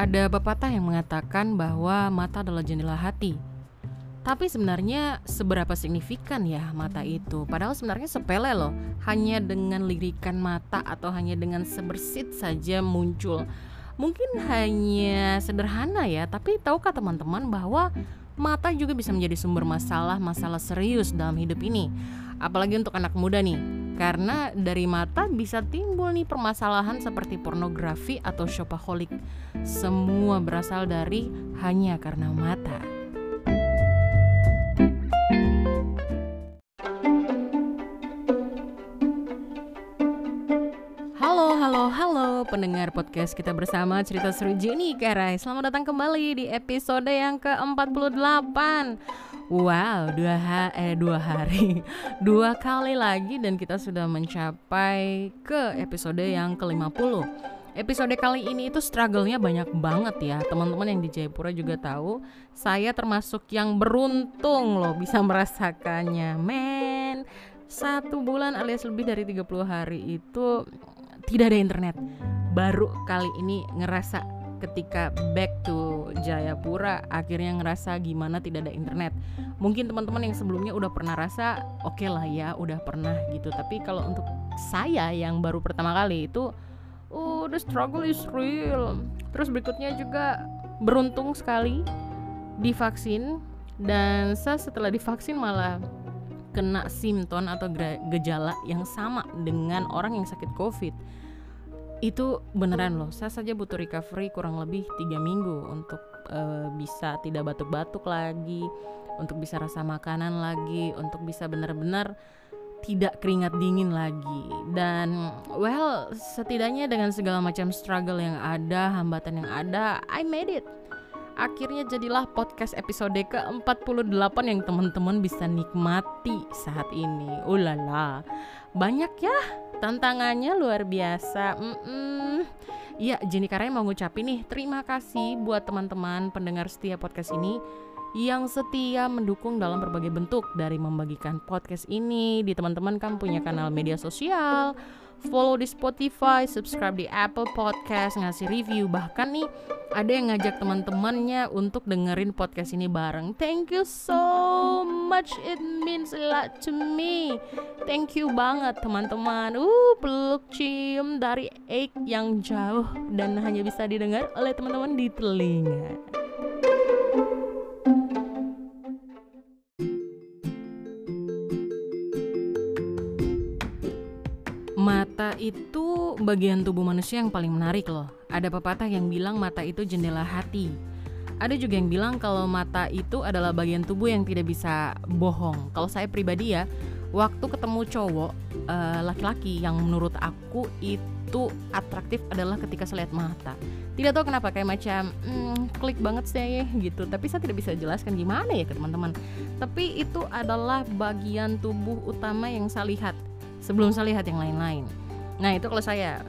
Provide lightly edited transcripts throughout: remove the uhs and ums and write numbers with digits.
Ada pepatah yang mengatakan bahwa mata adalah jendela hati. Tapi sebenarnya seberapa signifikan ya mata itu? Padahal sebenarnya sepele loh. Hanya dengan lirikan mata atau hanya dengan sebersit saja muncul. Mungkin hanya sederhana ya, tapi tahukah teman-teman bahwa mata juga bisa menjadi sumber masalah serius dalam hidup ini. Apalagi untuk anak muda nih. Karena dari mata bisa timbul nih permasalahan seperti pornografi atau shopaholic. Semua berasal dari hanya karena mata. Halo pendengar podcast kita bersama Cerita Seru Jenny Karais. Selamat datang kembali di episode yang ke-48. Wow, dua kali lagi dan kita sudah mencapai ke episode yang ke-50. Episode kali ini itu struggle-nya banyak banget ya. Teman-teman yang di Jayapura juga tahu, saya termasuk yang beruntung loh bisa merasakannya. Men, 1 bulan alias lebih dari 30 hari itu tidak ada internet. Baru kali ini ngerasa ketika back to Jayapura akhirnya ngerasa gimana tidak ada internet. Mungkin teman-teman yang sebelumnya udah pernah rasa oke lah ya udah pernah gitu. Tapi kalau untuk saya yang baru pertama kali itu the struggle is real. Terus berikutnya juga beruntung sekali divaksin. Dan saya setelah divaksin malah kena simptom atau gejala yang sama dengan orang yang sakit COVID. Itu beneran loh, saya saja butuh recovery kurang lebih 3 minggu untuk bisa tidak batuk-batuk lagi, untuk bisa rasa makanan lagi, untuk bisa benar-benar tidak keringat dingin lagi. Dan setidaknya dengan segala macam struggle yang ada, hambatan yang ada, I made it. Akhirnya jadilah podcast episode ke-48 yang teman-teman bisa nikmati saat ini. Ulala, banyak ya tantangannya, luar biasa. Ya, Jenny Karais mau ngucapin nih terima kasih buat teman-teman pendengar setia podcast ini yang setia mendukung dalam berbagai bentuk, dari membagikan podcast ini di teman-teman kan punya kanal media sosial, follow di Spotify, subscribe di Apple Podcast, ngasih review, bahkan nih ada yang ngajak teman-temannya untuk dengerin podcast ini bareng. Thank you so much, it means a lot to me. Thank you banget teman-teman. Peluk cium dari Eik yang jauh dan hanya bisa didengar oleh teman-teman di telinga. Mata itu bagian tubuh manusia yang paling menarik loh. Ada pepatah yang bilang mata itu jendela hati. Ada juga yang bilang kalau mata itu adalah bagian tubuh yang tidak bisa bohong. Kalau saya pribadi ya, waktu ketemu cowok laki-laki yang menurut aku itu atraktif adalah ketika saya lihat mata. Tidak tahu kenapa kayak macam klik banget sih gitu. Tapi saya tidak bisa jelaskan gimana ya ke teman-teman. Tapi itu adalah bagian tubuh utama yang saya lihat sebelum saya lihat yang lain-lain. Nah itu kalau saya,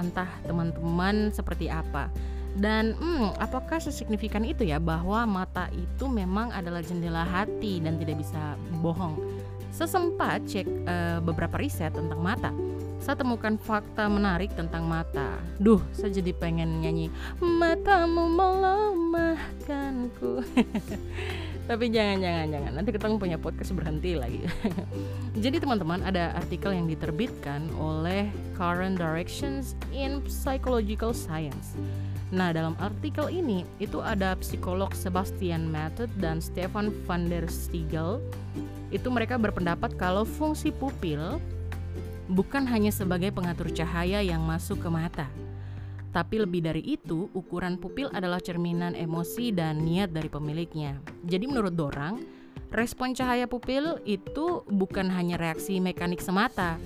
entah teman-teman seperti apa. Dan apakah sesignifikan itu ya bahwa mata itu memang adalah jendela hati dan tidak bisa bohong. Saya sempat cek beberapa riset tentang mata. Saya temukan fakta menarik tentang mata. Duh, saya jadi pengen nyanyi matamu melemahkanku. Tapi jangan. Nanti kita punya podcast berhenti lagi. Jadi teman-teman, ada artikel yang diterbitkan oleh Current Directions in Psychological Science. Nah, dalam artikel ini itu ada psikolog Sebastian Method dan Stefan Van der Stigchel. Itu mereka berpendapat kalau fungsi pupil bukan hanya sebagai pengatur cahaya yang masuk ke mata. Tapi lebih dari itu, ukuran pupil adalah cerminan emosi dan niat dari pemiliknya. Jadi menurut dorang, respon cahaya pupil itu bukan hanya reaksi mekanik semata.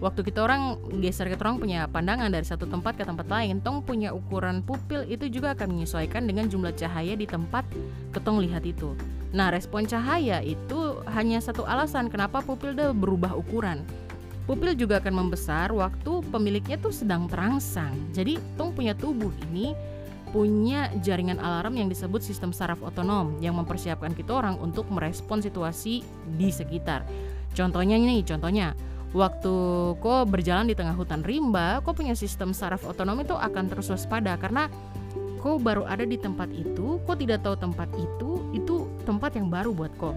Waktu kita orang geser, kita orang punya pandangan dari satu tempat ke tempat lain, tong punya ukuran pupil itu juga akan menyesuaikan dengan jumlah cahaya di tempat ketong lihat itu. Nah, respon cahaya itu hanya satu alasan kenapa pupil udah berubah ukuran. Pupil juga akan membesar waktu pemiliknya tuh sedang terangsang. Jadi, tong punya tubuh ini punya jaringan alarm yang disebut sistem saraf otonom yang mempersiapkan kita orang untuk merespon situasi di sekitar. Contohnya, waktu kau berjalan di tengah hutan rimba, kau punya sistem saraf otonom itu akan terus waspada karena Ko baru ada di tempat itu, Ko tidak tahu tempat itu tempat yang baru buat Ko.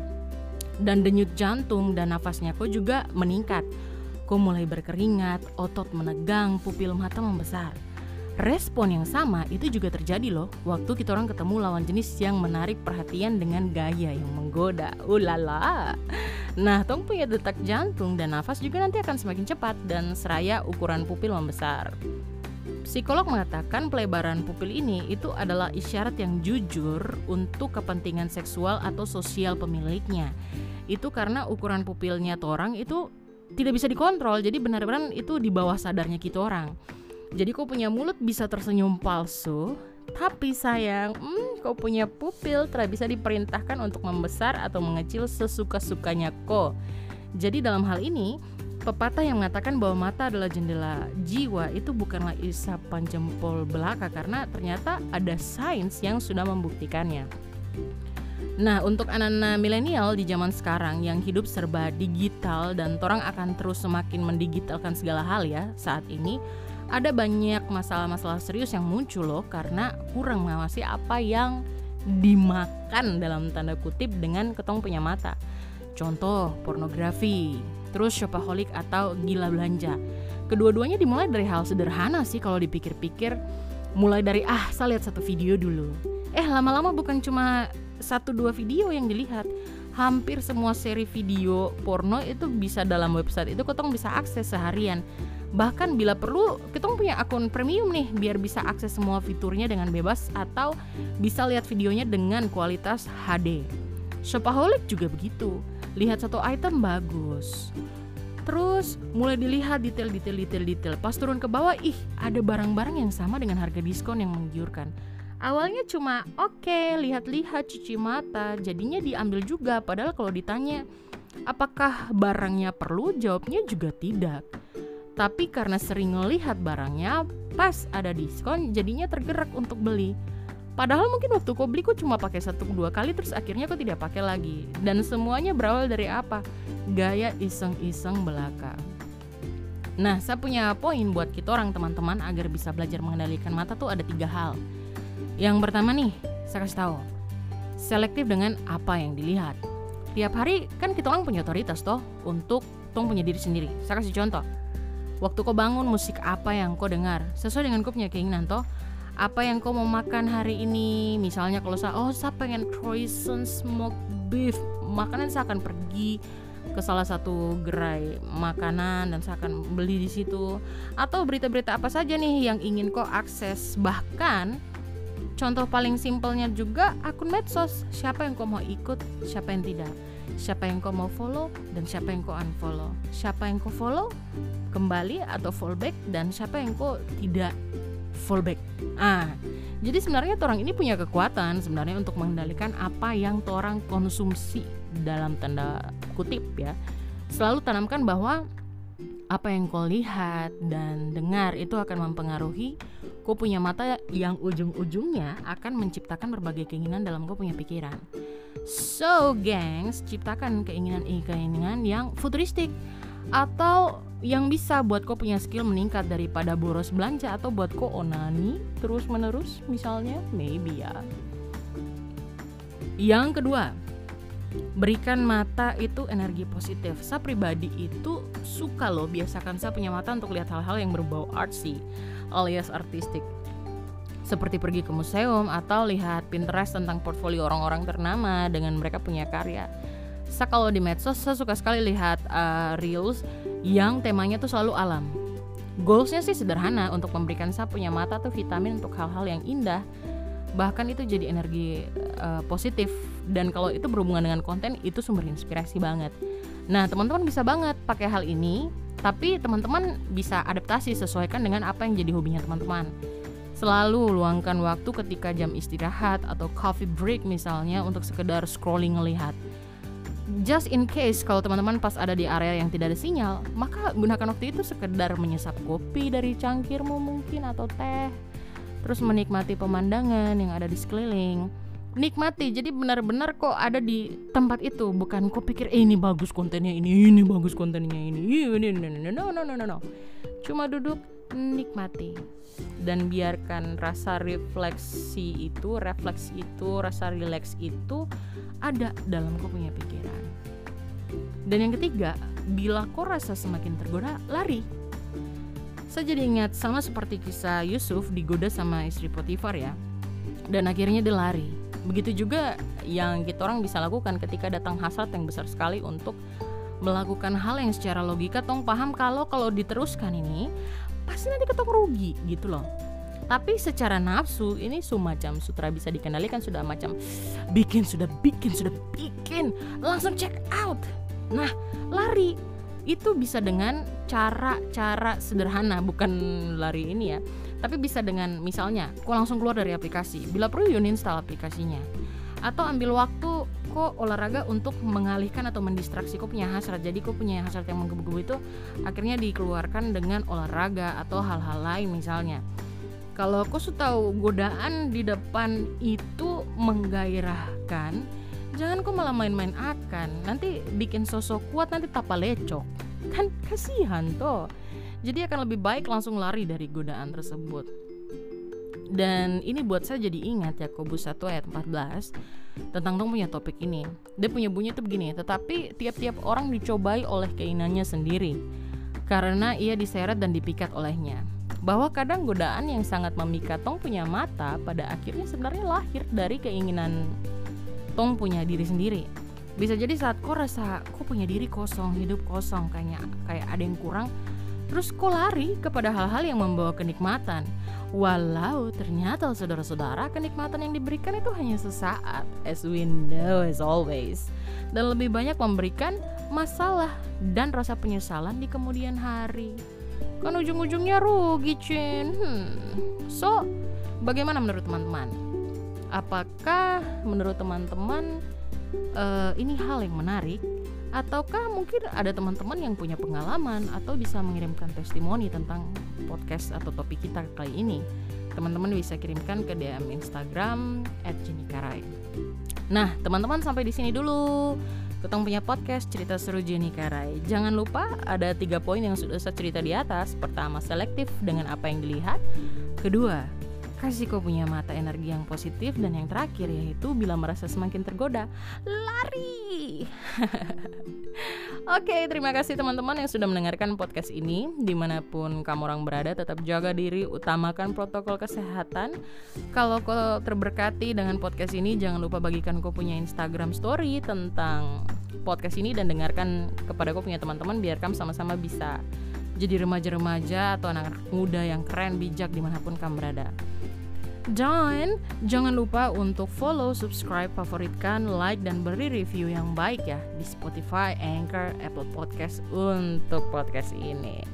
Dan denyut jantung dan nafasnya Ko juga meningkat. Ko mulai berkeringat, otot menegang, pupil mata membesar. Respon yang sama itu juga terjadi loh waktu kita orang ketemu lawan jenis yang menarik perhatian dengan gaya yang menggoda. Ulala. Nah, Tong punya detak jantung dan nafas juga nanti akan semakin cepat dan seraya ukuran pupil membesar. Psikolog mengatakan pelebaran pupil ini itu adalah isyarat yang jujur untuk kepentingan seksual atau sosial pemiliknya. Itu karena ukuran pupilnya orang itu tidak bisa dikontrol, jadi benar-benar itu di bawah sadarnya kita orang. Jadi kau punya mulut bisa tersenyum palsu, tapi sayang, kau punya pupil tidak bisa diperintahkan untuk membesar atau mengecil sesuka-sukanya kau. Jadi dalam hal ini, pepatah yang mengatakan bahwa mata adalah jendela jiwa itu bukanlah isapan jempol belaka, karena ternyata ada sains yang sudah membuktikannya. Nah, untuk anak-anak milenial di zaman sekarang yang hidup serba digital dan orang akan terus semakin mendigitalkan segala hal ya saat ini, ada banyak masalah-masalah serius yang muncul loh karena kurang mengawasi apa yang dimakan dalam tanda kutip dengan ketong punya mata. Contoh pornografi, terus shopaholic atau gila belanja. Kedua-duanya dimulai dari hal sederhana sih kalau dipikir-pikir. Mulai dari saya lihat satu video dulu. Lama-lama bukan cuma 1-2 video yang dilihat. Hampir semua seri video porno itu bisa dalam website itu ketong bisa akses seharian. Bahkan bila perlu kita punya akun premium nih biar bisa akses semua fiturnya dengan bebas atau bisa lihat videonya dengan kualitas HD. Shopaholic juga begitu, lihat satu item bagus, terus mulai dilihat detail. Pas turun ke bawah, ada barang-barang yang sama dengan harga diskon yang menggiurkan. Awalnya cuma oke, lihat-lihat, cuci mata, jadinya diambil juga. Padahal kalau ditanya apakah barangnya perlu, jawabnya juga tidak. Tapi karena sering ngelihat barangnya, pas ada diskon jadinya tergerak untuk beli. Padahal mungkin waktu kau beli kau cuma pakai 1-2 kali terus akhirnya kau tidak pakai lagi. Dan semuanya berawal dari apa? Gaya iseng-iseng belaka. Nah, saya punya poin buat kita orang teman-teman agar bisa belajar mengendalikan mata tuh ada 3 hal. Yang pertama nih, saya kasih tahu. Selektif dengan apa yang dilihat. Tiap hari kan kita orang punya otoritas toh untuk tong punya diri sendiri. Saya kasih contoh. Waktu kau bangun, musik apa yang kau dengar? Sesuai dengan kau punya keinginan toh. Apa yang kau mau makan hari ini? Misalnya kalau saya pengen croissant smoked beef, makanan saya akan pergi ke salah satu gerai makanan dan saya akan beli di situ. Atau berita-berita apa saja nih yang ingin kau akses. Bahkan contoh paling simpelnya juga akun medsos. Siapa yang kau mau ikut, siapa yang tidak. Siapa yang kau mau follow dan siapa yang kau unfollow. Siapa yang kau follow kembali atau fallback dan siapa yang kau tidak fallback. Jadi sebenarnya orang ini punya kekuatan sebenarnya untuk mengendalikan apa yang orang konsumsi dalam tanda kutip ya. Selalu tanamkan bahwa apa yang kau lihat dan dengar itu akan mempengaruhi kau punya mata yang ujung-ujungnya akan menciptakan berbagai keinginan dalam kau punya pikiran. So, gengs, ciptakan keinginan-keinginan yang futuristik atau yang bisa buat kau punya skill meningkat daripada boros belanja atau buat kau onani terus-menerus misalnya, maybe ya. Yang kedua, berikan mata itu energi positif. Saya pribadi itu suka loh, biasakan saya punya mata untuk lihat hal-hal yang berbau artsy alias artistik, seperti pergi ke museum atau lihat Pinterest tentang portfolio orang-orang ternama dengan mereka punya karya. Saya kalau di medsos, saya suka sekali lihat reels yang temanya tuh selalu alam. Goalsnya sih sederhana, untuk memberikan saya punya mata tuh vitamin untuk hal-hal yang indah. Bahkan itu jadi energi positif. Dan kalau itu berhubungan dengan konten, itu sumber inspirasi banget. Nah, teman-teman bisa banget pakai hal ini, tapi teman-teman bisa adaptasi, sesuaikan dengan apa yang jadi hobinya teman-teman. Selalu luangkan waktu ketika jam istirahat atau coffee break misalnya untuk sekedar scrolling ngelihat. Just in case kalau teman-teman pas ada di area yang tidak ada sinyal, maka gunakan waktu itu sekedar menyesap kopi dari cangkirmu mungkin atau teh. Terus menikmati pemandangan yang ada di sekeliling. Nikmati, jadi benar-benar kok ada di tempat itu. Bukan kok pikir ini bagus kontennya, ini bagus kontennya, ini. No. Cuma duduk nikmati dan biarkan rasa refleksi itu, rasa relax itu ada dalam kau punya pikiran. Dan yang ketiga, bila kau rasa semakin tergoda, lari. Saya jadi ingat sama seperti kisah Yusuf digoda sama istri Potifar ya, dan akhirnya dia lari. Begitu juga yang kita orang bisa lakukan ketika datang hasrat yang besar sekali untuk melakukan hal yang secara logika tong paham kalau diteruskan ini pasti nanti ketong rugi gitu loh. Tapi secara nafsu ini semacam sutra bisa dikendalikan, sudah macam bikin langsung check out. Nah, lari itu bisa dengan cara-cara sederhana, bukan lari ini ya, tapi bisa dengan misalnya kok langsung keluar dari aplikasi, bila perlu uninstall aplikasinya, atau ambil waktu kok olahraga untuk mengalihkan atau mendistraksi kok punya hasrat. Jadi kok punya hasrat yang menggebu-gebu itu akhirnya dikeluarkan dengan olahraga atau hal-hal lain. Misalnya kalau kok tahu godaan di depan itu menggairahkan, jangan kok malah main-main akan, nanti bikin sosok kuat, nanti tapa lecok, kan kasihan toh. Jadi akan lebih baik langsung lari dari godaan tersebut. Dan ini buat saya jadi ingat Yakobus 1 ayat 14 tentang dong punya topik ini. Dia punya bunyi itu begini, tetapi tiap-tiap orang dicobai oleh keinginannya sendiri, karena ia diseret dan dipikat olehnya. Bahwa kadang godaan yang sangat memikat tong punya mata pada akhirnya sebenarnya lahir dari keinginan tong punya diri sendiri. Bisa jadi saat kau rasa kau punya diri kosong, hidup kosong, kayak ada yang kurang, terus kau lari kepada hal-hal yang membawa kenikmatan. Walau ternyata saudara-saudara, kenikmatan yang diberikan itu hanya sesaat, as we know as always, dan lebih banyak memberikan masalah dan rasa penyesalan di kemudian hari. Kan ujung-ujungnya rugi, Cin. So, bagaimana menurut teman-teman? Apakah menurut teman-teman ini hal yang menarik? Ataukah mungkin ada teman-teman yang punya pengalaman atau bisa mengirimkan testimoni tentang podcast atau topik kita kali ini? Teman-teman bisa kirimkan ke DM Instagram @jennykarai. Nah, teman-teman sampai di sini dulu. Kita punya podcast Cerita Seru Jenny Karai. Jangan lupa ada 3 poin yang sudah saya cerita di atas. Pertama, selektif dengan apa yang dilihat. Kedua, kasih kau punya mata energi yang positif. Dan yang terakhir yaitu bila merasa semakin tergoda, lari. Oke, terima kasih teman-teman yang sudah mendengarkan podcast ini. Dimanapun kamu orang berada, tetap jaga diri, utamakan protokol kesehatan. Kalau kau terberkati dengan podcast ini, jangan lupa bagikan kau punya Instagram story tentang podcast ini dan dengarkan kepada kau punya teman-teman, biar kamu sama-sama bisa jadi remaja-remaja atau anak-anak muda yang keren, bijak dimanapun kamu berada. Dan jangan lupa untuk follow, subscribe, favoritkan, like, dan beri review yang baik ya di Spotify, Anchor, Apple Podcast untuk podcast ini.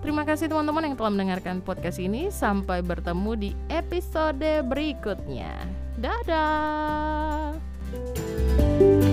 Terima kasih teman-teman yang telah mendengarkan podcast ini. Sampai bertemu di episode berikutnya. Dadah!